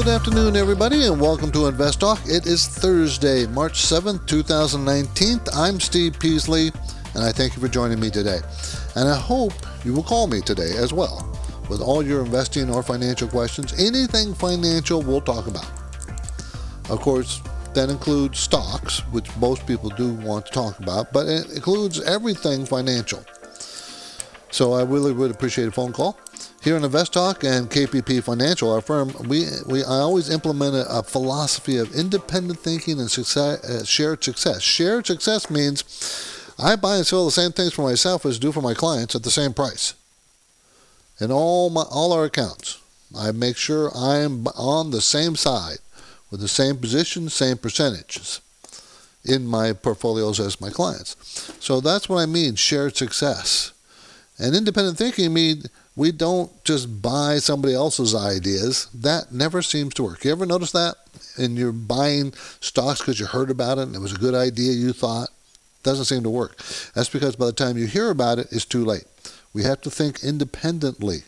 Good afternoon, everybody, and welcome to InvestTalk. It is Thursday, March 7th, 2019. I'm Steve Peasley, and I thank you for joining me today. And I hope you will call me today as well with all your investing or financial questions. Anything financial, we'll talk about. Of course, that includes stocks, which most people do want to talk about, but it includes everything financial. So I really would appreciate a phone call. Here in InvestTalk and KPP Financial, our firm, I always implement a philosophy of independent thinking and success, shared success. Shared success means I buy and sell the same things for myself as do for my clients at the same price. In all our accounts, I make sure I'm on the same side with the same position, same percentages in my portfolios as my clients. So that's what I mean, shared success. And independent thinking means we don't just buy somebody else's ideas. That never seems to work. You ever notice that? And you're buying stocks because you heard about it and it was a good idea you thought. Doesn't seem to work. That's because by the time you hear about it, it's too late. We have to think independently.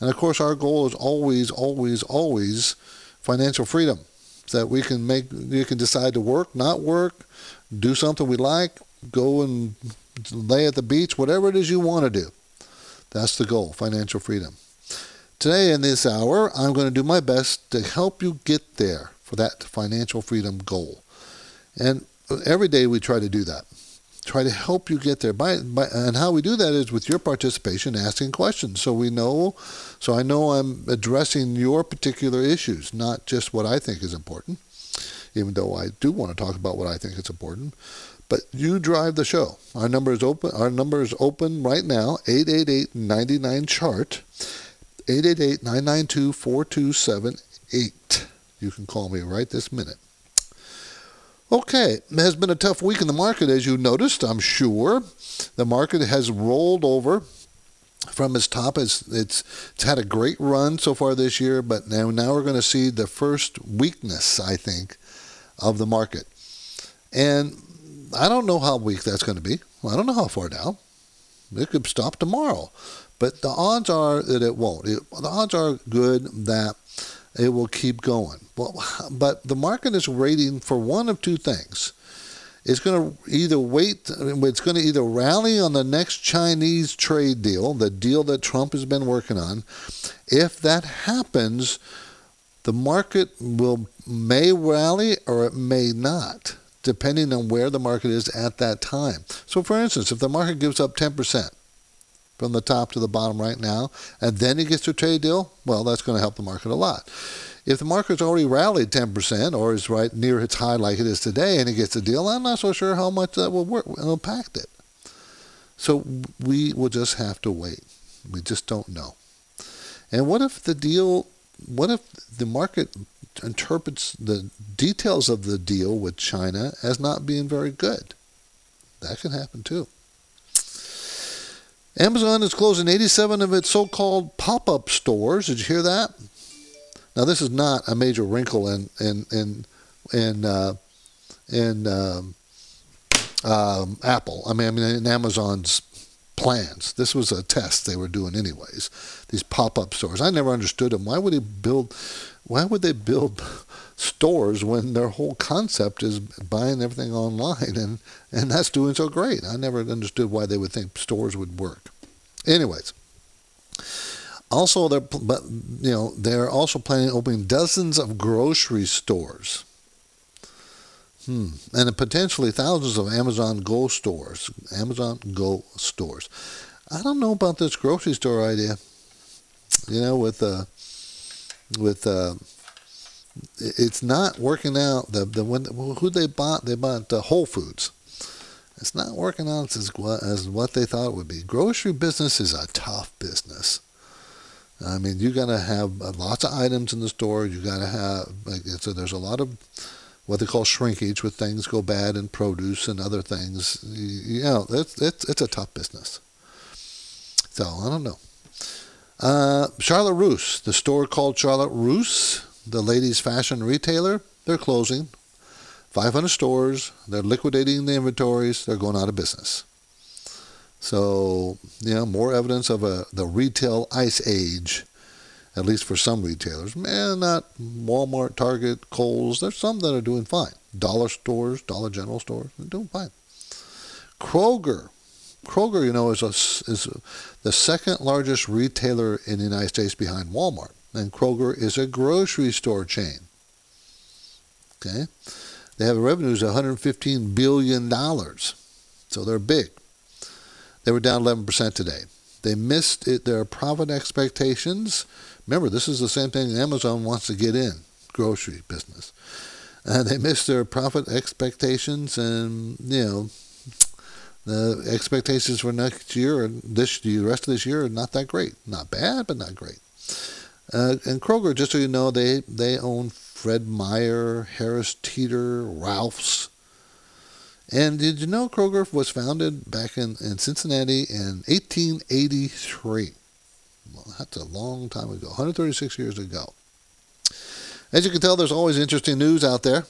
And of course, our goal is always, always, always financial freedom, so that you can decide to work, not work, do something we like, go and lay at the beach, whatever it is you want to do. That's the goal, financial freedom. Today in this hour, I'm going to do my best to help you get there for that financial freedom goal. And every day we try to do that. Try to help you get there. And how we do that is with your participation, asking questions. So I know I'm addressing your particular issues, not just what I think is important, even though I do want to talk about what I think is important. But you drive the show. Our number is open. Our number is open right now, 888-99-CHART, 888-992-4278. You can call me right this minute. Okay, it has been a tough week in the market, as you noticed, I'm sure. The market has rolled over from its top. It's had a great run so far this year, but now we're going to see the first weakness, I think, of the market. And I don't know how weak that's going to be. I don't know how far down. It could stop tomorrow. But the odds are that it won't. The odds are good that it will keep going. But the market is waiting for one of two things. It's going to either rally on the next Chinese trade deal, the deal that Trump has been working on. If that happens, the market may rally or it may not, depending on where the market is at that time. So for instance, if the market gives up 10%, from the top to the bottom right now, and then he gets to a trade deal, well, that's going to help the market a lot. If the market's already rallied 10% or is right near its high like it is today and he gets a deal, I'm not so sure how much that will work and impact it. So we will just have to wait. We just don't know. And what if the market interprets the details of the deal with China as not being very good? That can happen too. Amazon is closing 87 of its so-called pop-up stores. Did you hear that? Now, this is not a major wrinkle in Apple. I mean, in Amazon's plans. This was a test they were doing anyways. These pop-up stores. I never understood them. Why would they build stores when their whole concept is buying everything online and that's doing so great? I never understood why they would think stores would work. Anyways, also they're also planning on opening dozens of grocery stores. And potentially thousands of Amazon Go stores. I don't know about this grocery store idea. You know, with it's not working out. They bought the Whole Foods. It's not working out as what they thought it would be. Grocery business is a tough business. I mean, you got to have lots of items in the store. You got to have, so there's a lot of what they call shrinkage with things go bad in produce and other things. You know, it's a tough business. So I don't know. Charlotte Russe, the store called Charlotte Russe, the ladies' fashion retailer, they're closing 500 stores. They're liquidating the inventories. They're going out of business. So, you know, more evidence of the retail ice age, at least for some retailers. Man, not Walmart, Target, Kohl's. There's some that are doing fine. Dollar stores, Dollar General stores, they're doing fine. Kroger, you know, is the second largest retailer in the United States behind Walmart. And Kroger is a grocery store chain. Okay? They have revenues of $115 billion. So they're big. They were down 11% today. They missed their profit expectations. Remember, this is the same thing Amazon wants to get in, grocery business. They missed their profit expectations, and, you know, the expectations for next year and the rest of this year are not that great. Not bad, but not great. And Kroger, just so you know, they own Fred Meyer, Harris Teeter, Ralphs. And did you know Kroger was founded back in Cincinnati in 1883? Well, that's a long time ago, 136 years ago. As you can tell, there's always interesting news out there.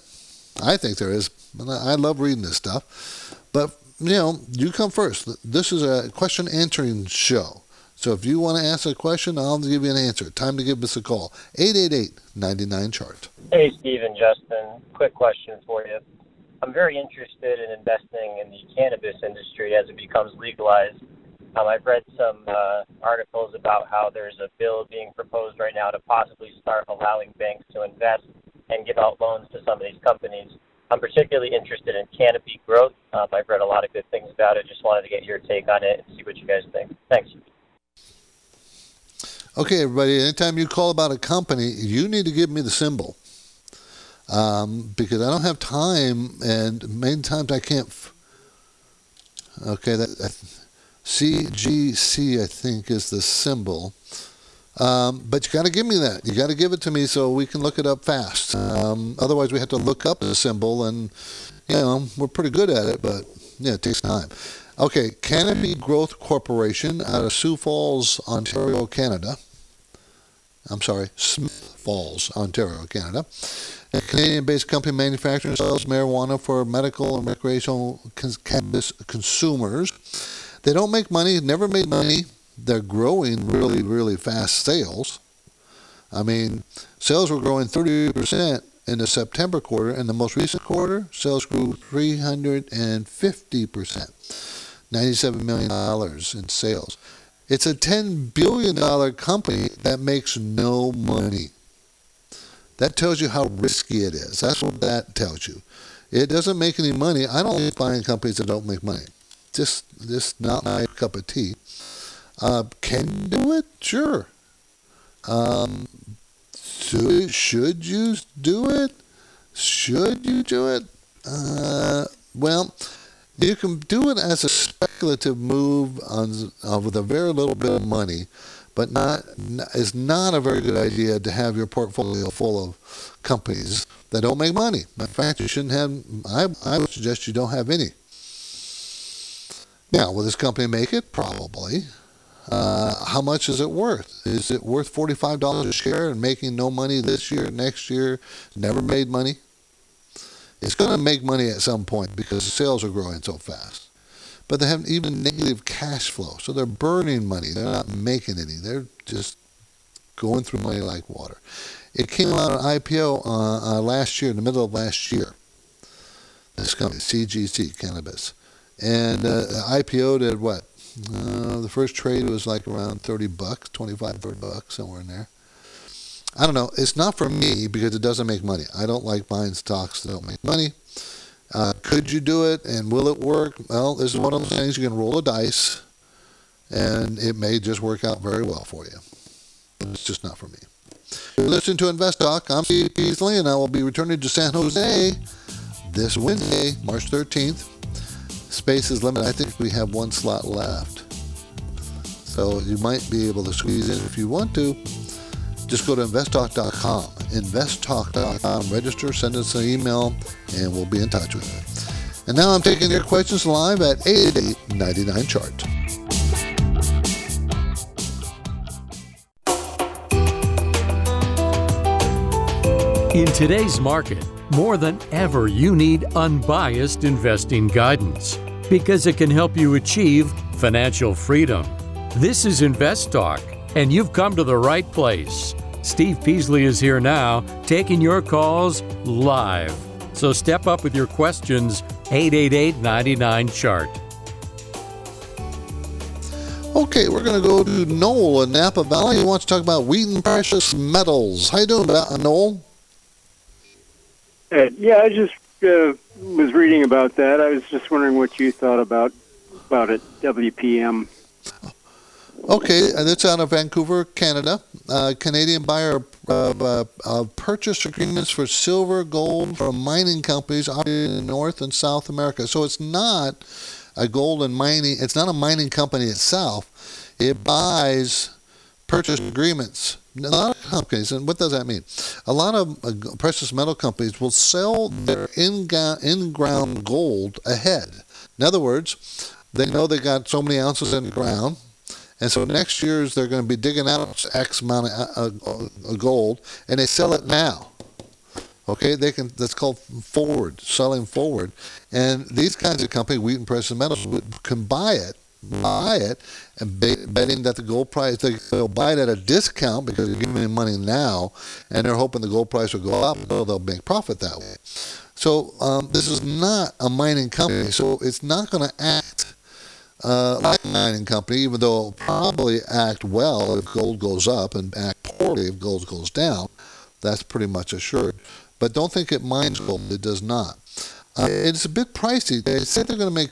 I think there is. I love reading this stuff. But, you know, you come first. This is a question answering show. So if you want to ask a question, I'll give you an answer. Time to give us a call. 888-99-CHART. Hey, Steve and Justin. Quick question for you. I'm very interested in investing in the cannabis industry as it becomes legalized. I've read some articles about how there's a bill being proposed right now to possibly start allowing banks to invest and give out loans to some of these companies. I'm particularly interested in Canopy Growth. I've read a lot of good things about it. Just wanted to get your take on it and see what you guys think. Thanks. Okay, everybody, anytime you call about a company, you need to give me the symbol. Because I don't have time, and many times I can't. Okay, that CGC I think is the symbol, but you got to give me that. You got to give it to me so we can look it up fast. Otherwise, we have to look up the symbol, and you know we're pretty good at it, but yeah, it takes time. Okay, Canopy Growth Corporation out of Sioux Falls, Ontario, Canada. I'm sorry, Smith Falls, Ontario, Canada. A Canadian-based company manufactures and sells marijuana for medical and recreational cannabis consumers. They don't make money, never made money. They're growing really, really fast sales. I mean, sales were growing 30% in the September quarter. In the most recent quarter, sales grew 350%, $97 million in sales. It's a $10 billion company that makes no money. That tells you how risky it is. That's what that tells you. It doesn't make any money. I don't like buying companies that don't make money. Just not my cup of tea. Can do it? Sure. Should you do it? Should you do it? Well, you can do it as a speculative move with a very little bit of money, but it's not a very good idea to have your portfolio full of companies that don't make money. In fact, you shouldn't have. I would suggest you don't have any. Now, will this company make it? Probably. How much is it worth? Is it worth $45 a share and making no money this year, next year? Never made money. It's going to make money at some point because the sales are growing so fast. But they have even negative cash flow. So they're burning money. They're not making any. They're just going through money like water. It came out on IPO last year, in the middle of last year. This company, CGC Cannabis. And IPO'd at what? The first trade was like around $30, $25, $30, somewhere in there. I don't know. It's not for me because it doesn't make money. I don't like buying stocks that don't make money. Could you do it and will it work? Well, this is one of those things you can roll a dice and it may just work out very well for you. But it's just not for me. You're listening to InvestTalk. I'm Steve Peasley and I will be returning to San Jose this Wednesday, March 13th. Space is limited. I think we have one slot left. So you might be able to squeeze in if you want to. Just go to investtalk.com, investtalk.com, register, send us an email, and we'll be in touch with you. And now I'm taking your questions live at 888-99-CHART. In today's market, more than ever, you need unbiased investing guidance because it can help you achieve financial freedom. This is InvestTalk, and you've come to the right place. Steve Peasley is here now, taking your calls live. So step up with your questions, 888-99-CHART. Okay, we're going to go to Noel in Napa Valley. He wants to talk about Wheaton Precious Metals. How you doing, Noel? Yeah, I just was reading about that. I was just wondering what you thought about it, WPM. Okay, and it's out of Vancouver, Canada. Canadian buyer of purchase agreements for silver, gold from mining companies operating in North and South America. So it's not a gold and mining. It's not a mining company itself. It buys purchase agreements. A lot of companies, and what does that mean? A lot of precious metal companies will sell their in-ground gold ahead. In other words, they know they got so many ounces in the ground, and so next year's they're going to be digging out X amount of gold, and they sell it now. Okay, they can. That's called forward, selling forward. And these kinds of companies, Wheaton Precious Metals, can buy it, and betting that the gold price, they'll buy it at a discount because they're giving them money now, and they're hoping the gold price will go up, so they'll make profit that way. So this is not a mining company, so it's not going to act like a mining company, even though it'll probably act well if gold goes up and act poorly if gold goes down. That's pretty much assured. But don't think it mines gold. It does not. It's a bit pricey. They said they're going to make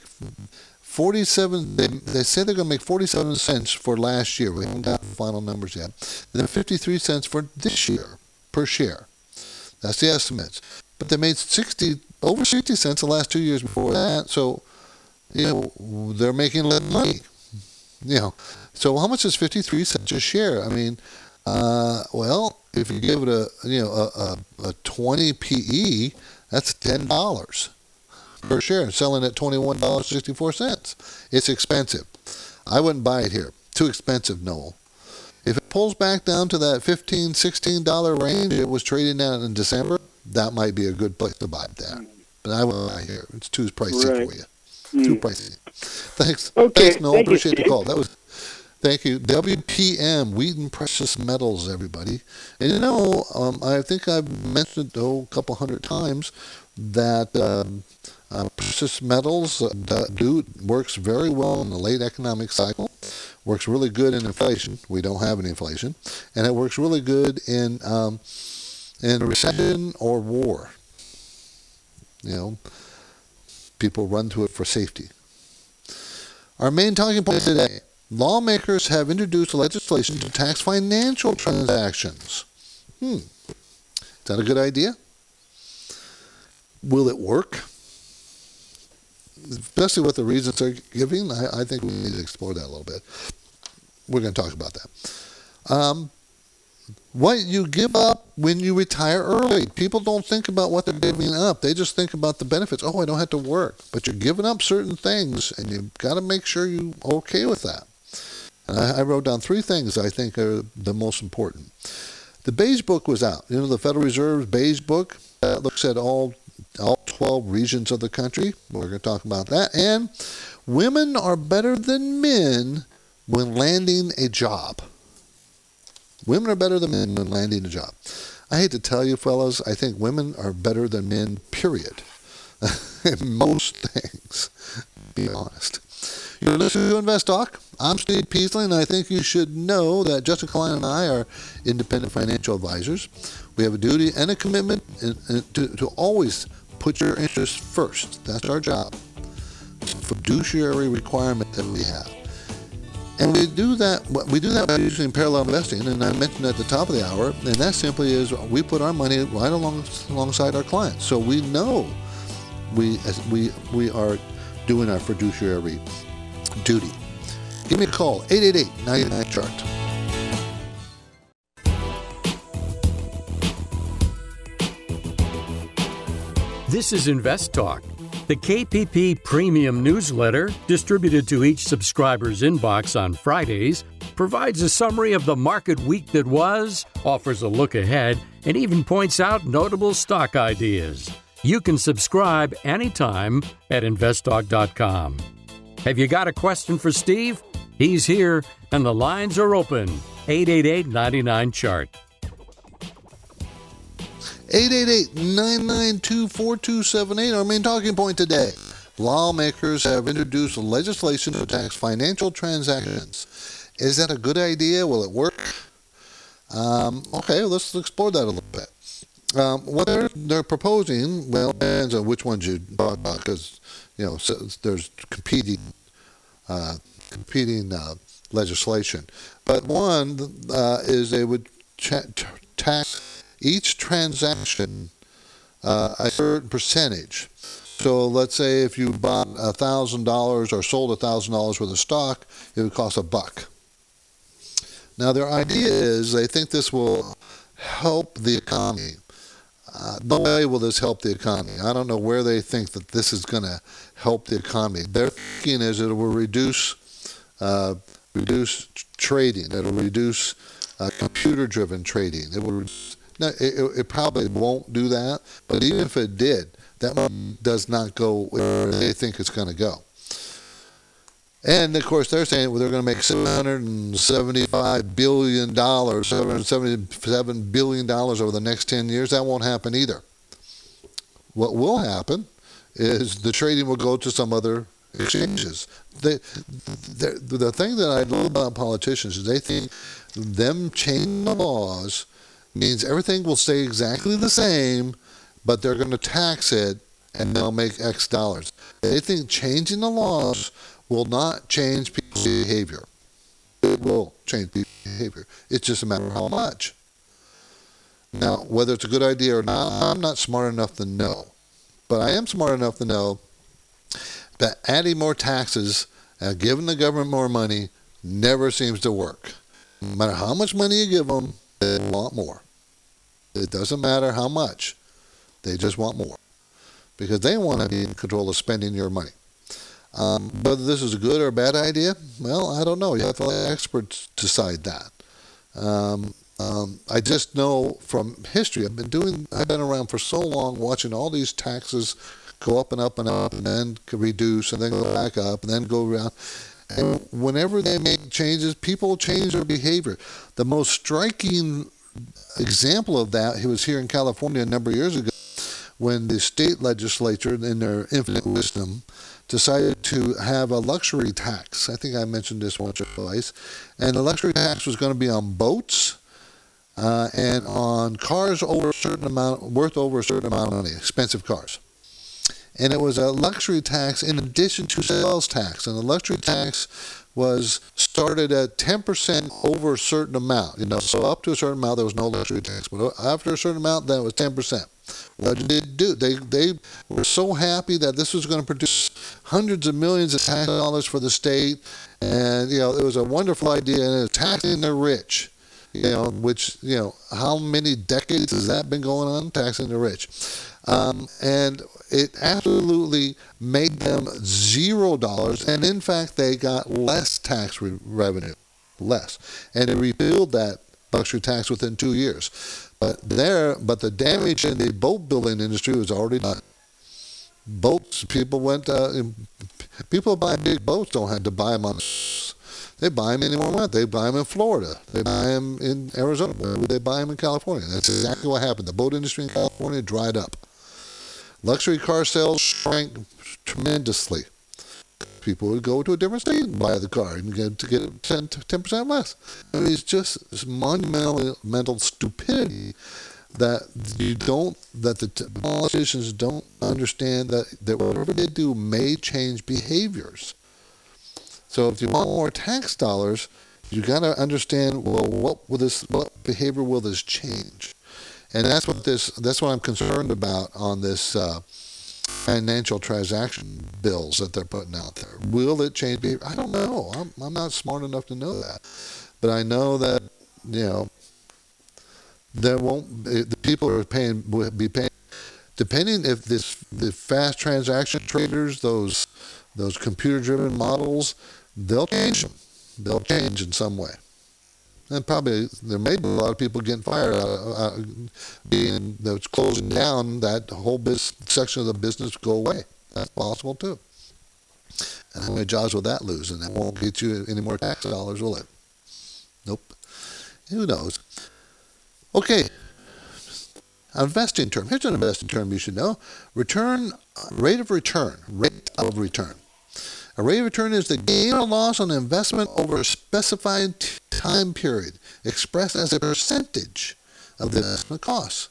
47. They said they're going to make 47 cents for last year. We haven't got the final numbers yet. And then 53 cents for this year per share. That's the estimates. But they made over 60 cents the last 2 years before that. So, you know, they're making less money. You know, so how much is 53 cents a share? I mean, well, if you give it a 20 PE, that's $10. Per share, selling at $21.64. It's expensive. I wouldn't buy it here. Too expensive, Noel. If it pulls back down to that $15, $16 range it was trading at in December, that might be a good place to buy that. But I wouldn't buy it here. It's too pricey for you. Too pricey. Thanks. Okay. Thanks, Noel. Appreciate the call. Thank you. WPM, Wheaton Precious Metals, everybody. And you know, I think I've mentioned a couple hundred times that precious metals works very well in the late economic cycle, works really good in inflation. We don't have any inflation. And it works really good in recession or war. You know, people run to it for safety. Our main talking point today, lawmakers have introduced legislation to tax financial transactions. Is that a good idea? Will it work? Especially with the reasons they're giving, I think we need to explore that a little bit. We're going to talk about that. What you give up when you retire early. People don't think about what they're giving up. They just think about the benefits. Oh, I don't have to work. But you're giving up certain things, and you've got to make sure you're okay with that. And I wrote down three things I think are the most important. The Beige Book was out. You know, the Federal Reserve's Beige Book that looks at all 12 regions of the country. We're going to talk about that. And women are better than men when landing a job. Women are better than men when landing a job. I hate to tell you, fellas, I think women are better than men, period. In most things, be honest. You're listening to InvestTalk. I'm Steve Peasley, and I think you should know that Jessica Lyon and I are independent financial advisors. We have a duty and a commitment to always put your interests first. That's our job. It's a fiduciary requirement that we have. And we do that by using parallel investing, and I mentioned at the top of the hour, and that simply is we put our money right alongside our clients. So we know we are doing our fiduciary duty. Give me a call, 888-99-CHART. This is InvestTalk, the KPP Premium newsletter distributed to each subscriber's inbox on Fridays, provides a summary of the market week that was, offers a look ahead, and even points out notable stock ideas. You can subscribe anytime at investtalk.com. Have you got a question for Steve? He's here, and the lines are open. 888-99-CHART. 888-992-4278, our main talking point today. Lawmakers have introduced legislation to tax financial transactions. Is that a good idea? Will it work? Okay, let's explore that a little bit. What they're proposing, well, depends on which ones you talk about, because, you know, so there's competing legislation. But one is they would tax each transaction a certain percentage. So let's say if you bought $1,000 or sold $1,000 worth of stock, it would cost $1. Now their idea is they think this will help the economy. No way will this help the economy. I don't know where they think that this is going to help the economy. Their thinking is it will reduce trading. It will reduce computer-driven trading. It will reduce. Now, it probably won't do that, but even if it did, that money does not go where they think it's going to go. And, of course, they're saying they're going to make $775 billion, $777 billion over the next 10 years. That won't happen either. What will happen is the trading will go to some other exchanges. The thing that I love about politicians is they think them changing the laws means everything will stay exactly the same, but they're going to tax it and they'll make X dollars. They think changing the laws will not change people's behavior. It will change people's behavior. It's just a matter of how much. Now, whether it's a good idea or not, I'm not smart enough to know. But I am smart enough to know that adding more taxes and giving the government more money never seems to work. No matter how much money you give them, they want more. It doesn't matter how much. They just want more. Because they want to be in control of spending your money. Whether this is a good or a bad idea, well, I don't know. You have to let experts decide that. I just know from history, I've been around for so long watching all these taxes go up and up and up and then reduce and then go back up and then go around. And whenever they make changes, people change their behavior. The most striking example of that was here in California a number of years ago when the state legislature, in their infinite wisdom, decided to have a luxury tax. I think I mentioned this once or twice. And the luxury tax was going to be on boats and on cars worth over a certain amount of money, expensive cars. And it was a luxury tax in addition to sales tax. And the luxury tax was started at 10% over a certain amount. You know, so up to a certain amount, there was no luxury tax. But after a certain amount, then it was 10%. What did they do? They were so happy that this was going to produce hundreds of millions of tax dollars for the state. And, you know, it was a wonderful idea. And it was taxing the rich. You know, which, you know, how many decades has that been going on? Taxing the rich. And it absolutely made them $0. And in fact, they got less tax revenue, less. And it repealed that luxury tax within 2 years. But the damage in the boat building industry was already done. Boats, people buy big boats, don't have to buy them on the. They buy them anywhere they want. They buy them in Florida. They buy them in Arizona. They buy them in California. That's exactly what happened. The boat industry in California dried up. Luxury car sales shrank tremendously. People would go to a different state and buy the car and get it 10% less. I mean, it's just monumental stupidity that the politicians don't understand that whatever they do may change behaviors. So if you want more tax dollars, you got to understand, well, what behavior will this change? And that's what I'm concerned about on this financial transaction bills that they're putting out there. Will it change behavior? I don't know. I'm not smart enough to know that. But I know that, you know, there won't be, the people are paying, will be paying, depending if the fast transaction traders, those computer-driven models, they'll change them. They'll change in some way. And probably there may be a lot of people getting fired being that's closing down that whole section of the business go away. That's possible too. And how many jobs will that lose? And that won't get you any more tax dollars, will it? Nope. Who knows? Okay. Investing term. Here's an investing term you should know. Rate of return. A rate of return is the gain or loss on investment over a specified time period, expressed as a percentage of the investment costs.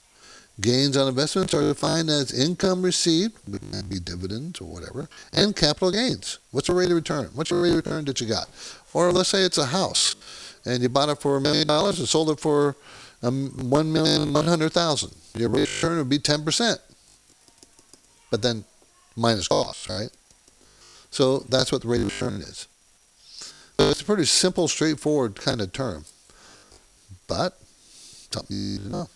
Gains on investments are defined as income received, which might be dividends or whatever, and capital gains. What's a rate of return? What's your rate of return that you got? Or let's say it's a house, and you bought it for $1 million and sold it for $1,100,000. Your rate of return would be 10%, but then minus costs, right? So that's what the rate of return is. So it's a pretty simple, straightforward kind of term, but something you need to know.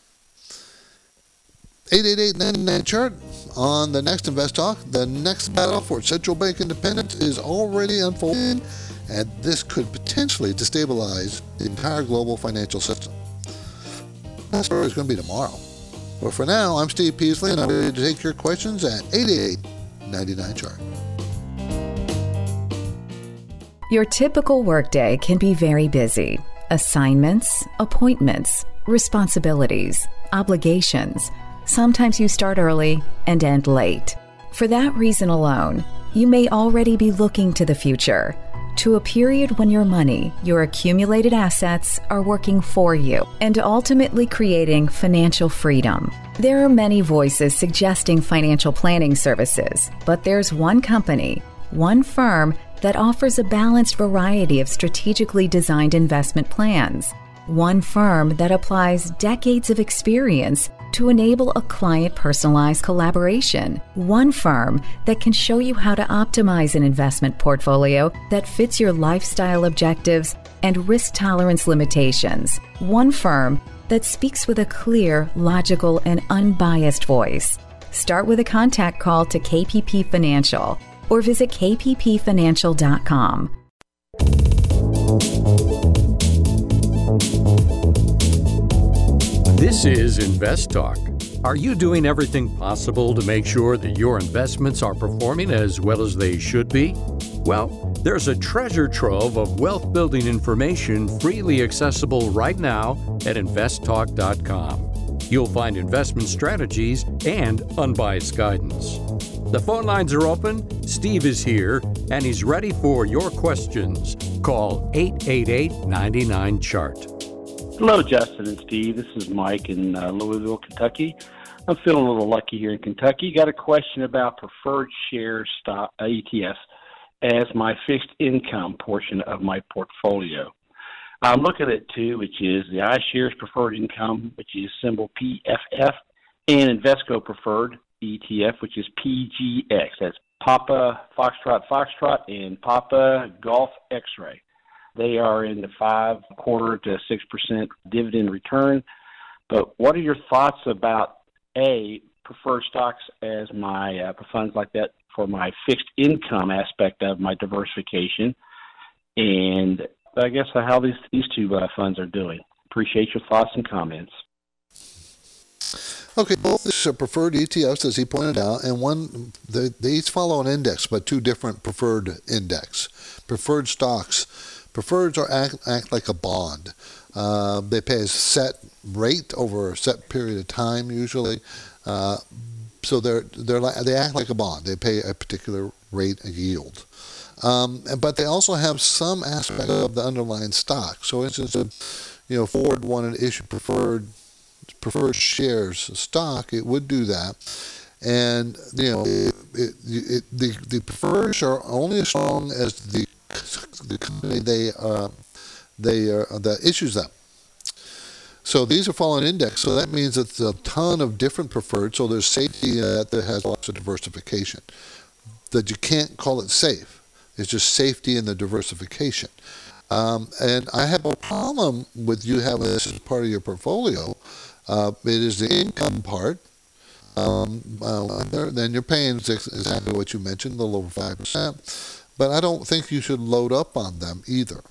888-99-CHART on the next Invest Talk. The next battle for central bank independence is already unfolding, and this could potentially destabilize the entire global financial system. That story is going to be tomorrow. But for now, I'm Steve Peasley, and I'm ready to take your questions at 888-99-CHART. Your typical workday can be very busy. Assignments, appointments, responsibilities, obligations. Sometimes you start early and end late. For that reason alone, you may already be looking to the future, to a period when your money, your accumulated assets, are working for you and ultimately creating financial freedom. There are many voices suggesting financial planning services, but there's one company, one firm, that offers a balanced variety of strategically designed investment plans. One firm that applies decades of experience to enable a client-personalized collaboration. One firm that can show you how to optimize an investment portfolio that fits your lifestyle objectives and risk tolerance limitations. One firm that speaks with a clear, logical, and unbiased voice. Start with a contact call to KPP Financial, or visit kppfinancial.com. This is Invest Talk. Are you doing everything possible to make sure that your investments are performing as well as they should be? Well, there's a treasure trove of wealth-building information freely accessible right now at investtalk.com. You'll find investment strategies and unbiased guidance. The phone lines are open, Steve is here, and he's ready for your questions. Call 888-99-CHART. Hello, Justin and Steve. This is Mike in Louisville, Kentucky. I'm feeling a little lucky here in Kentucky. Got a question about preferred shares stock ETFs as my fixed income portion of my portfolio. I'm looking at two, which is the iShares Preferred Income, which is symbol PFF, and Invesco Preferred ETF, which is PGX. That's Papa Foxtrot Foxtrot and Papa Golf X-Ray. They are in the 5.25% to 6% dividend return. But what are your thoughts about A, preferred stocks as my funds like that for my fixed income aspect of my diversification, and I guess how these two funds are doing? Appreciate your thoughts and comments. Okay, both these are preferred ETFs, as he pointed out, and one they each follow an index, but two different preferred index. Preferred stocks. Preferreds are act like a bond. They pay a set rate over a set period of time, usually. So they act like a bond. They pay a particular rate, a yield. But they also have some aspect of the underlying stock. So, for instance, you know, Ford wanted to issue preferred shares stock, it would do that. And, you know, the preferreds are only as strong as the company that issues them. So these are fallen index. So that means it's a ton of different preferred. So there's safety in that has lots of diversification. That you can't call it safe. It's just safety in the diversification. And I have a problem with you having this as part of your portfolio. It is the income part. Then you're paying exactly what you mentioned, a little over 5%. But I don't think you should load up on them either.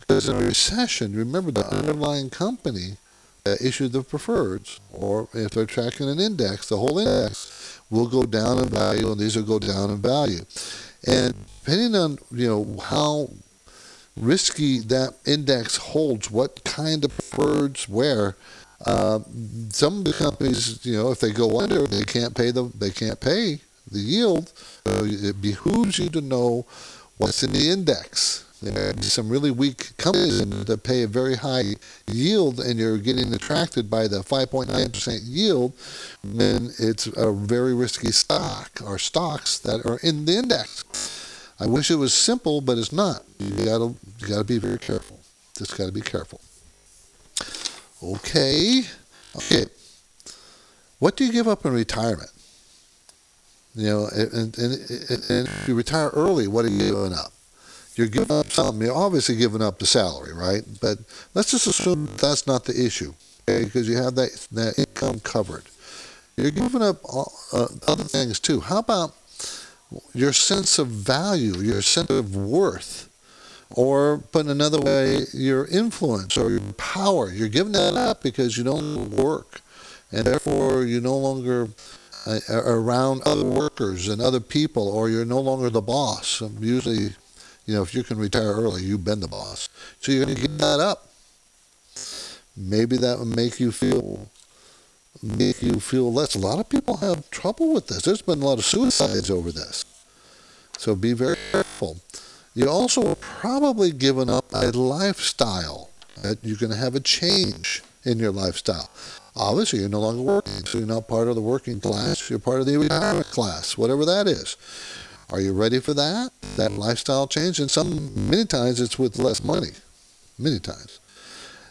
Because in a recession, remember the underlying company that issued the preferreds, or if they're tracking an index, the whole index will go down in value, and these will go down in value. And depending on how risky that index holds, what kind of preferreds where, some of the companies, if they go under, they can't pay the yield. So it behooves you to know what's in the index. There are some really weak companies that pay a very high yield, and you're getting attracted by the 5.9% yield, then it's a very risky stock or stocks that are in the index. I wish it was simple, but it's not. You gotta be very careful. Just gotta be careful. Okay. What do you give up in retirement? And if you retire early, what are you giving up? You're giving up something. You're obviously giving up the salary, right? But let's just assume that's not the issue, okay? Because you have that income covered. You're giving up other things too. How about your sense of value, your sense of worth, or put in another way, your influence or your power? You're giving that up because you don't work, and therefore you no longer are around other workers and other people, or you're no longer the boss. Usually, if you can retire early, you've been the boss. So you're going to give that up. Maybe that would make you feel less. A lot of people have trouble with this. There's been a lot of suicides over this. So be very careful. You also are probably giving up a lifestyle. That you're going to have a change in your lifestyle. Obviously, you're no longer working, so you're not part of the working class. You're part of the retirement class, whatever that is. Are you ready for that? That lifestyle change? And many times it's with less money. Many times.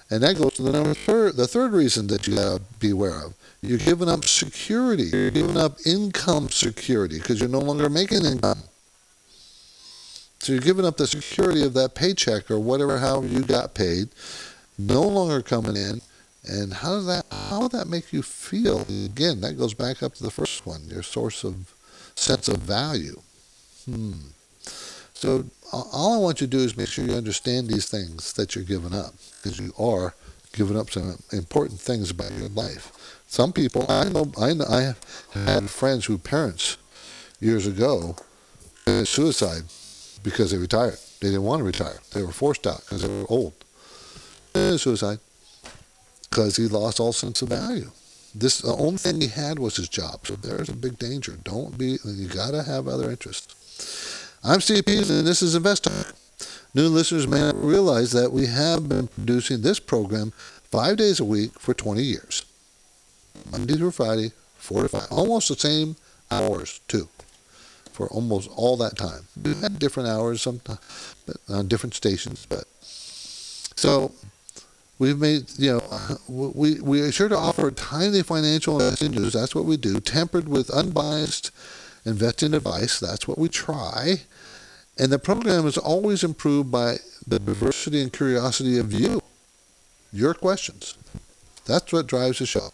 And that goes to the number third. The third reason that you gotta be aware of. You're giving up security. You're giving up income security because you're no longer making income. So you're giving up the security of that paycheck or whatever, how you got paid, no longer coming in. And how does that make you feel? Again, that goes back up to the first one, your sense of value. So all I want you to do is make sure you understand these things that you're giving up, because you are giving up some important things about your life. Some people, I know, I have had friends whose parents years ago committed suicide because they retired. They didn't want to retire. They were forced out because they were old. Suicide because he lost all sense of value. The only thing he had was his job. So there's a big danger. You gotta have other interests. I'm Steve Peasley, and this is InvestTalk. New listeners may not realize that we have been producing this program 5 days a week for 20 years. Monday through Friday, 4 to 5. Almost the same hours, too, for almost all that time. We've had different hours sometimes, but on different stations. But so we've made, we are sure to offer timely financial investing news. That's what we do, tempered with unbiased investing advice. That's what we try. And the program is always improved by the diversity and curiosity of you, your questions. That's what drives the show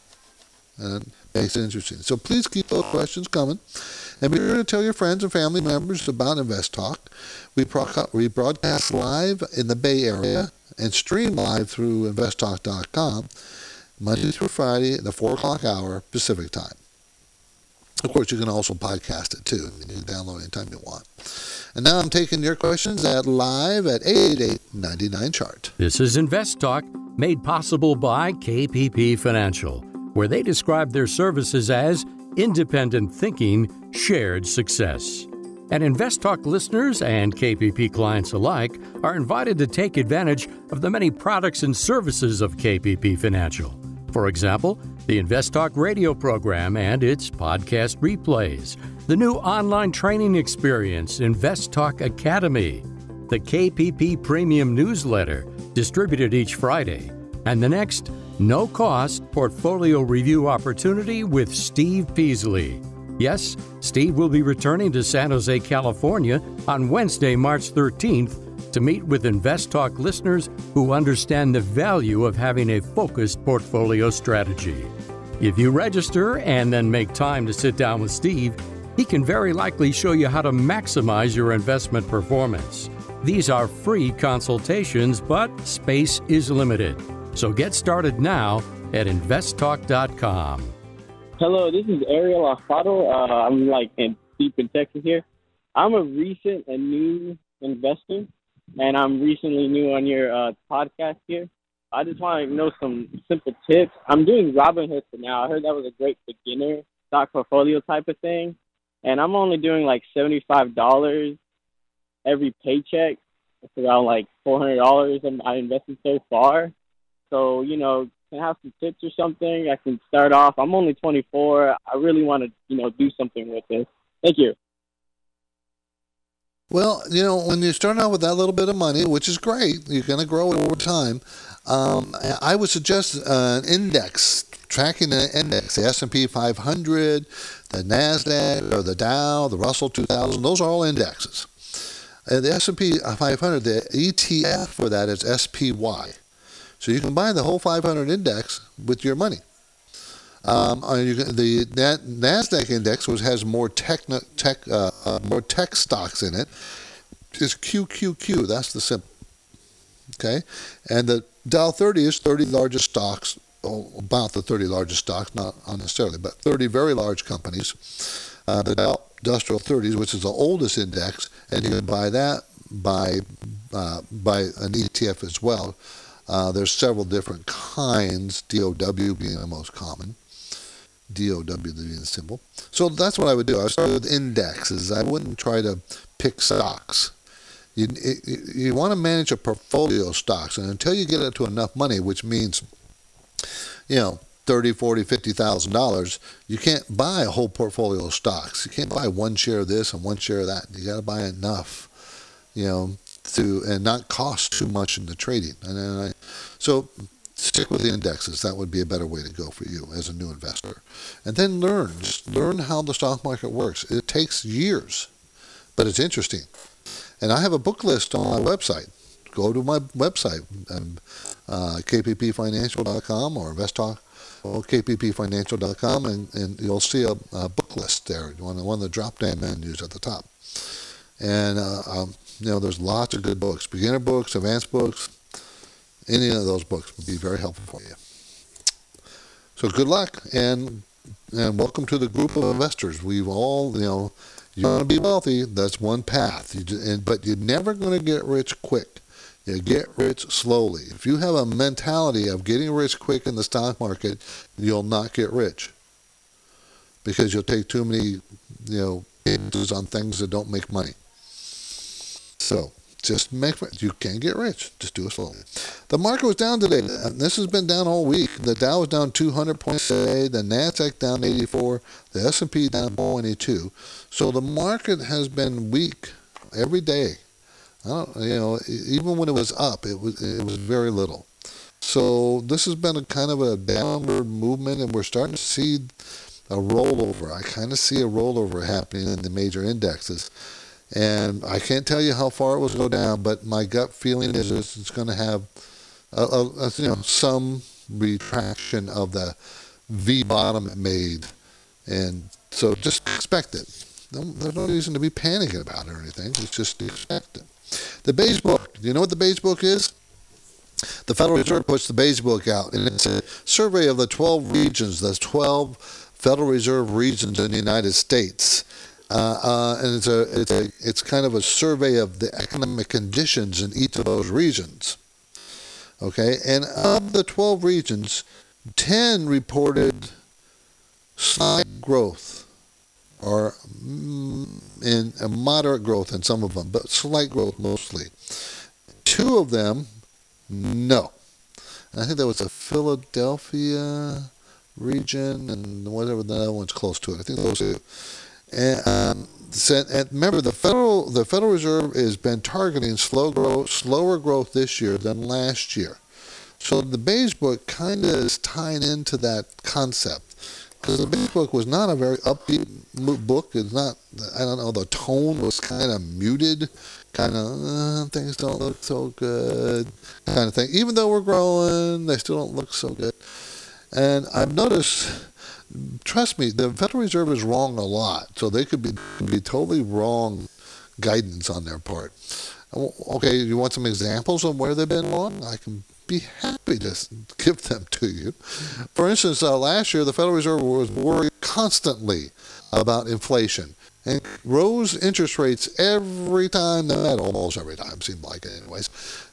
and makes it interesting. So please keep those questions coming. And be sure to tell your friends and family members about InvestTalk. We broadcast live in the Bay Area and stream live through investtalk.com Monday through Friday at the 4 o'clock hour Pacific time. Of course, you can also podcast it too. You can download it anytime you want. And now I'm taking your questions at live at 888-99-CHART. This is InvestTalk, made possible by KPP Financial, where they describe their services as independent thinking, shared success. And InvestTalk listeners and KPP clients alike are invited to take advantage of the many products and services of KPP Financial. For example, the InvestTalk radio program and its podcast replays, the new online training experience, InvestTalk Academy, the KPP Premium newsletter, distributed each Friday, and the next no-cost portfolio review opportunity with Steve Peasley. Yes, Steve will be returning to San Jose, California on Wednesday, March 13th to meet with InvestTalk listeners who understand the value of having a focused portfolio strategy. If you register and then make time to sit down with Steve, he can very likely show you how to maximize your investment performance. These are free consultations, but space is limited. So get started now at investtalk.com. Hello, this is Ariel Afado. I'm deep in Texas here. I'm a recent and new investor, and I'm recently new on your podcast here. I just want to know some simple tips. I'm doing Robinhood for now. I heard that was a great beginner stock portfolio type of thing, and I'm only doing $75 every paycheck. It's around $400 I invested so far. So, can I have some tips or something? I can start off. I'm only 24. I really want to, do something with this. Thank you. Well, when you start out with that little bit of money, which is great, you're going to grow it over time. I would suggest an index, tracking an index, the S&P 500, the NASDAQ, or the Dow, the Russell 2000. Those are all indexes. The S&P 500, the ETF for that is SPY. So you can buy the whole 500 index with your money. The NASDAQ index, which has more tech stocks in it, is QQQ. That's the symbol. Okay, and the Dow 30 is 30 largest stocks, about the 30 largest stocks, not necessarily, but 30 very large companies. The Dow Industrial 30s, which is the oldest index, and you can buy that by an ETF as well. There's several different kinds, DOW being the most common, DOW being the symbol. So that's what I would do. I would start with indexes. I wouldn't try to pick stocks. You want to manage a portfolio of stocks, and until you get it to enough money, which means, $30,000, $40,000, $50,000, you can't buy a whole portfolio of stocks. You can't buy one share of this and one share of that. You got to buy enough, and not cost too much in the trading. So stick with the indexes. That would be a better way to go for you as a new investor. And then learn how the stock market works. It takes years, but it's interesting. And I have a book list on my website. Go to my website, kppfinancial.com or InvestTalk or kppfinancial.com, and you'll see a book list there, one of the drop-down menus at the top. And there's lots of good books, beginner books, advanced books. Any of those books would be very helpful for you. So good luck, and welcome to the group of investors. We've all, you want to be wealthy, that's one path. But you're never going to get rich quick. You get rich slowly. If you have a mentality of getting rich quick in the stock market, you'll not get rich because you'll take too many, on things that don't make money. So just you can't get rich. Just do it slowly. The market was down today. This has been down all week. The Dow was down 200 points today. The NASDAQ down 84. The S&P down 22. So the market has been weak every day. Even when it was up, it was very little. So this has been a kind of a downward movement, and we're starting to see a rollover. I kind of see a rollover happening in the major indexes. And I can't tell you how far it will go down, but my gut feeling is it's going to have some retraction of the V bottom it made. And so just expect it. There's no reason to be panicking about it or anything. It's just expect it. The Beige Book. Do you know what the Beige Book is? The Federal Reserve puts the Beige Book out, and it's a survey of the 12 regions, the 12 Federal Reserve regions in the United States. And it's kind of a survey of the economic conditions in each of those regions. Okay, and of the 12 regions, 10 reported slight growth, or in a moderate growth in some of them, but slight growth mostly. 2 of them, no. And I think that was the Philadelphia region and whatever the other one's close to it. I think those two. And remember, the Federal Reserve has been targeting slower growth this year than last year. So the Beige Book kind of is tying into that concept, because the Beige Book was not a very upbeat book. It's not, I don't know, the tone was kind of muted, kind of things don't look so good kind of thing. Even though we're growing, they still don't look so good. And I've noticed, trust me, the Federal Reserve is wrong a lot, so they could be totally wrong guidance on their part. Okay, you want some examples of where they've been wrong? I can be happy to give them to you. For instance, last year, the Federal Reserve was worried constantly about inflation and rose interest rates every time, almost every time, seemed like it anyways,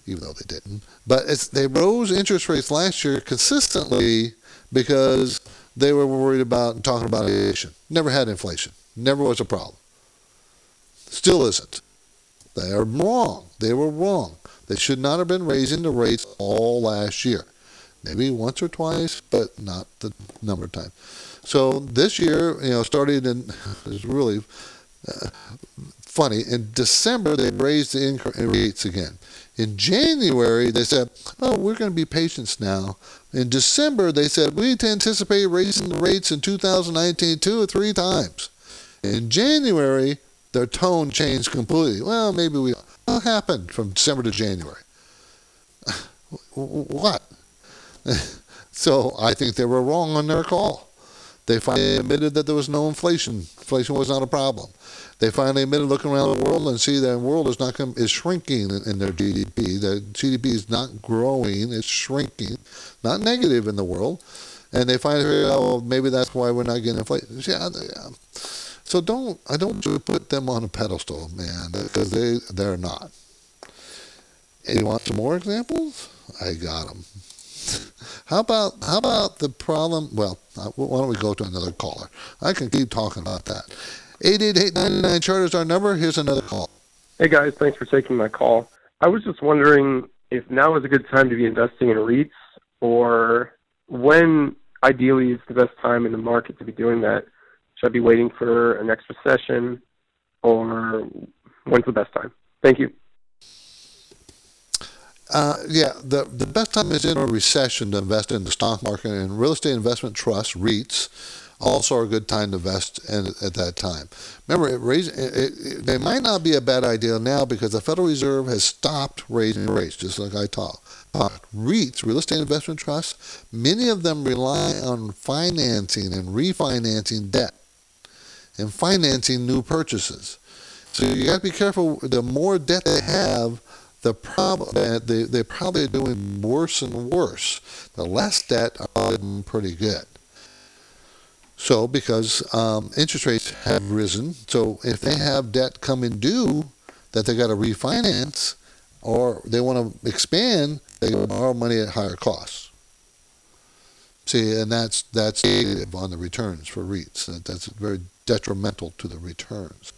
even though they didn't. But they rose interest rates last year consistently because they were worried about and talking about inflation. Never had inflation. Never was a problem. Still isn't. They are wrong. They were wrong. They should not have been raising the rates all last year. Maybe once or twice, but not the number of times. So this year, started in, it's really funny, in December they raised the rates again. In January, they said, we're going to be patient now. In December, they said, we anticipate raising the rates in 2019 two or three times. In January, their tone changed completely. Well, maybe we... What happened from December to January? What? So I think they were wrong on their call. They finally admitted that there was no inflation. Inflation was not a problem. They finally admitted looking around the world and see that the world is shrinking in their GDP. The GDP is not growing. It's shrinking. Not negative in the world. And they finally figured out, maybe that's why we're not getting inflation. Yeah, so I don't put them on a pedestal, man, because they're not. And you want some more examples? I got them. How about the problem? Well, why don't we go to another caller? I can keep talking about that. 888-99-CHART is our number. Here's another call. Hey, guys. Thanks for taking my call. I was just wondering if now is a good time to be investing in REITs, or when ideally is the best time in the market to be doing that. Should I be waiting for a next recession, or when's the best time? Thank you. The best time is in a recession to invest in the stock market, and real estate investment trusts, REITs, also are a good time to invest in at that time. Remember, they might not be a bad idea now because the Federal Reserve has stopped raising rates, just like I talked. REITs, real estate investment trusts, many of them rely on financing and refinancing debt and financing new purchases. So you got to be careful. The more debt they have, the problem that they probably are doing worse and worse. The less debt are doing pretty good. So because interest rates have risen, so if they have debt coming due that they got to refinance, or they want to expand, they can borrow money at higher costs. See, and that's negative on the returns for REITs. That's very detrimental to the returns.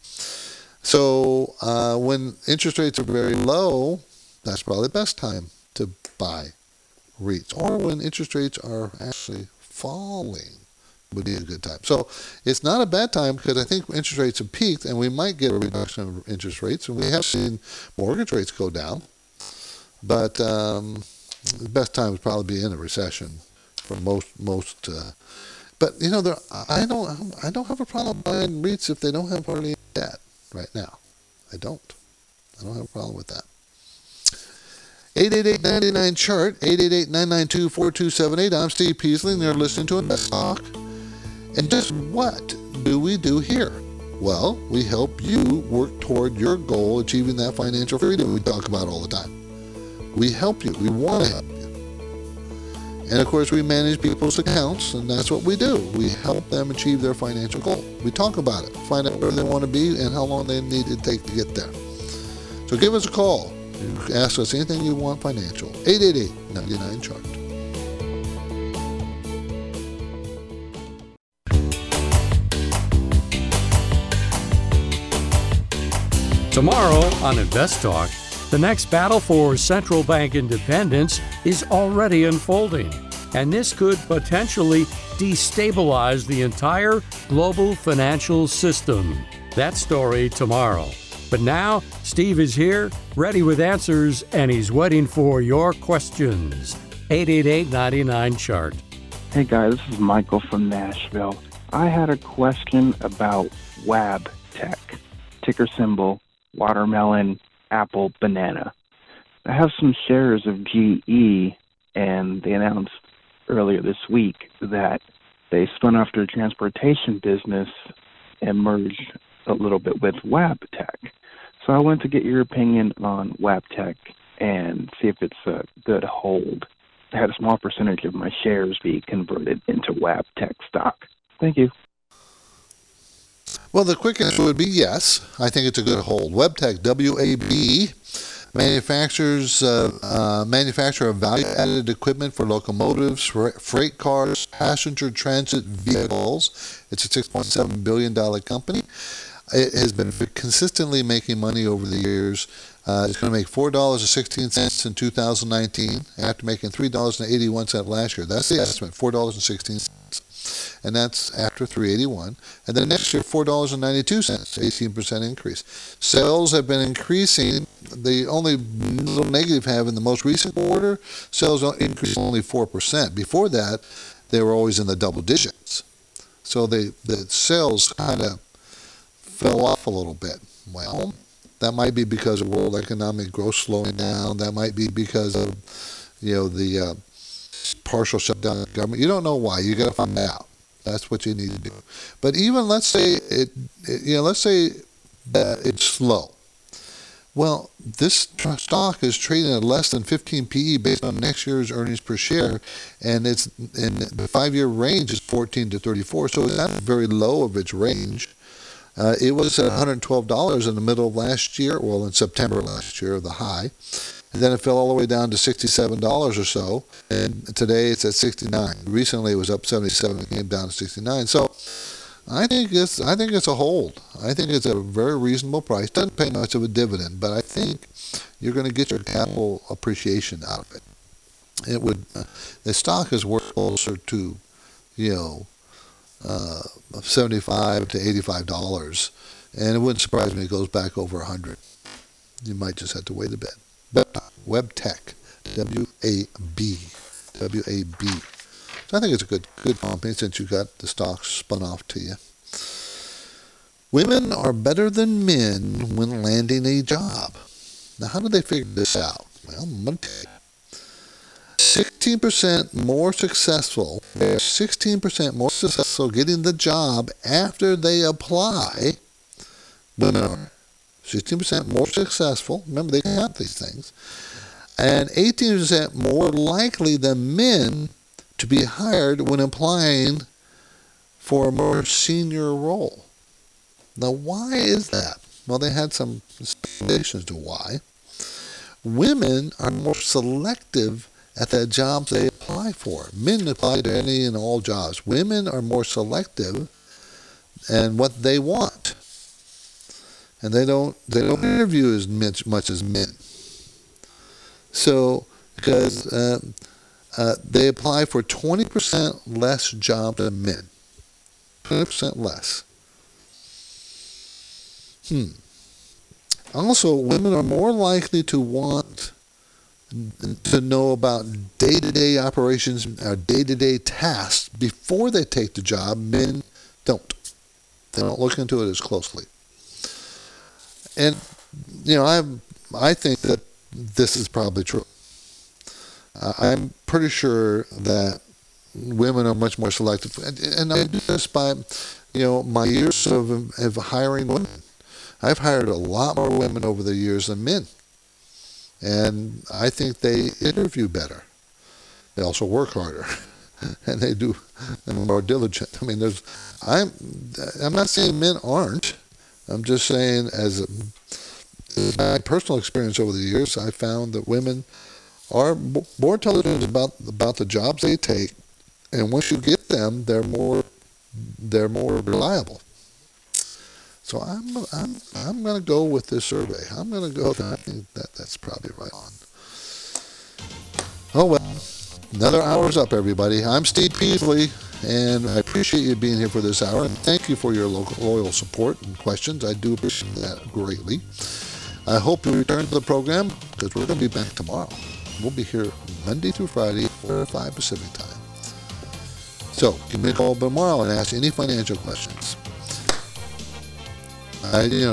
So when interest rates are very low, that's probably the best time to buy REITs. Or when interest rates are actually falling would be a good time. So it's not a bad time because I think interest rates have peaked and we might get a reduction of interest rates. And we have seen mortgage rates go down. But the best time would probably be in a recession for most. But I don't have a problem buying REITs if they don't have hardly any debt right now. I don't have a problem with that. 888-99-CHART, 888-992-4278. I'm Steve Peasley, and you're listening to InvestTalk. And just what do we do here? Well, we help you work toward your goal, achieving that financial freedom we talk about all the time. We help you. We want to help you. And, of course, we manage people's accounts, and that's what we do. We help them achieve their financial goal. We talk about it, find out where they want to be and how long they need to take to get there. So give us a call. You can ask us anything you want financial. 888-99-CHART. Tomorrow on InvestTalk, the next battle for central bank independence is already unfolding, and this could potentially destabilize the entire global financial system. That story tomorrow. But now, Steve is here, ready with answers, and he's waiting for your questions. 888-99-CHART. Hey guys, this is Michael from Nashville. I had a question about Wabtec, ticker symbol, watermelon, apple, banana. I have some shares of GE, and they announced earlier this week that they spun off their transportation business and merged a little bit with Wabtec. So I wanted to get your opinion on Wabtec and see if it's a good hold. I had a small percentage of my shares be converted into Wabtec stock. Thank you. Well, the quick answer would be yes. I think it's a good hold. Wabtec, W-A-B, manufacturer of value-added equipment for locomotives, freight cars, passenger transit vehicles. It's a $6.7 billion company. It has been consistently making money over the years. It's going to make $4.16 in 2019 after making $3.81 last year. That's the estimate, $4.16. And that's after $3.81. And then next year, $4.92, 18% increase. Sales have been increasing. The only little negative have in the most recent quarter, sales increased only 4%. Before that, they were always in the double digits. So the sales kind of fell off a little bit. Well, that might be because of world economic growth slowing down. That might be because of, the partial shutdown of the government. You don't know why. You got to find out. That's what you need to do. But even let's say it's slow. Well, this stock is trading at less than 15 PE based on next year's earnings per share, and it's in the 5-year range is 14 to 34. So it's not very low of its range. It was at $112 in the middle of last year, in September last year, the high. And then it fell all the way down to $67 or so, and today it's at $69. Recently it was up $77 and came down to $69. So I think it's a hold. I think it's a very reasonable price. Doesn't pay much of a dividend, but I think you're going to get your capital appreciation out of it. It would the stock is worth closer to, $75 to $85, and it wouldn't surprise me if it goes back over $100. You might just have to wait a bit. Wabtec, W-A-B. So I think it's a good company since you got the stock spun off to you. Women are better than men when landing a job. Now, how do they figure this out? Well, I'm going to tell you. 16% more successful getting the job after they apply. Women are 16% more successful. Remember, they count these things. And 18% more likely than men to be hired when applying for a more senior role. Now, why is that? Well, they had some explanations to why. Women are more selective at the jobs they apply for. Men apply to any and all jobs. Women are more selective in what they want. And they don't interview as much as men. So, because they apply for 20% less jobs than men. 20% less. Also, women are more likely to want to know about day-to-day operations or day-to-day tasks before they take the job. Men don't. They don't look into it as closely. And, I think that this is probably true. I'm pretty sure that women are much more selective. And I do this by, my years of hiring women. I've hired a lot more women over the years than men. And I think they interview better. They also work harder, and they're more diligent. I mean, I'm not saying men aren't. I'm just saying, as my personal experience over the years, I found that women are more intelligent about the jobs they take, and once you get them, they're more reliable. So I'm going to go with this survey. I'm going to go with that. I think that's probably right on. Oh, well, another hour's up, everybody. I'm Steve Peasley, and I appreciate you being here for this hour. And thank you for your loyal support and questions. I do appreciate that greatly. I hope you return to the program because we're going to be back tomorrow. We'll be here Monday through Friday, 4 to 5 Pacific time. So give me a call tomorrow and ask any financial questions.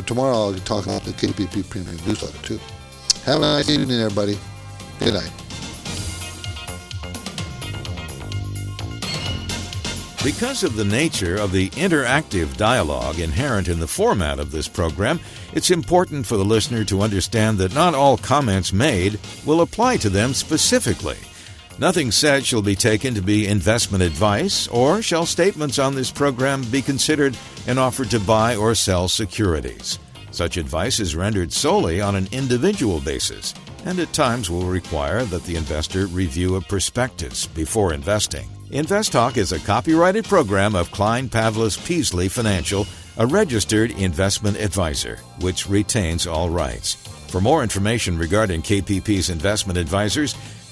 Tomorrow I'll be talking about the KPP Premium Newsletter too. Have a nice evening, everybody. Good night. Because of the nature of the interactive dialogue inherent in the format of this program, it's important for the listener to understand that not all comments made will apply to them specifically. Nothing said shall be taken to be investment advice, or shall statements on this program be considered an offer to buy or sell securities. Such advice is rendered solely on an individual basis, and at times will require that the investor review a prospectus before investing. InvestTalk is a copyrighted program of Klein Pavlos Peasley Financial, a registered investment advisor, which retains all rights. For more information regarding KPP's investment advisors,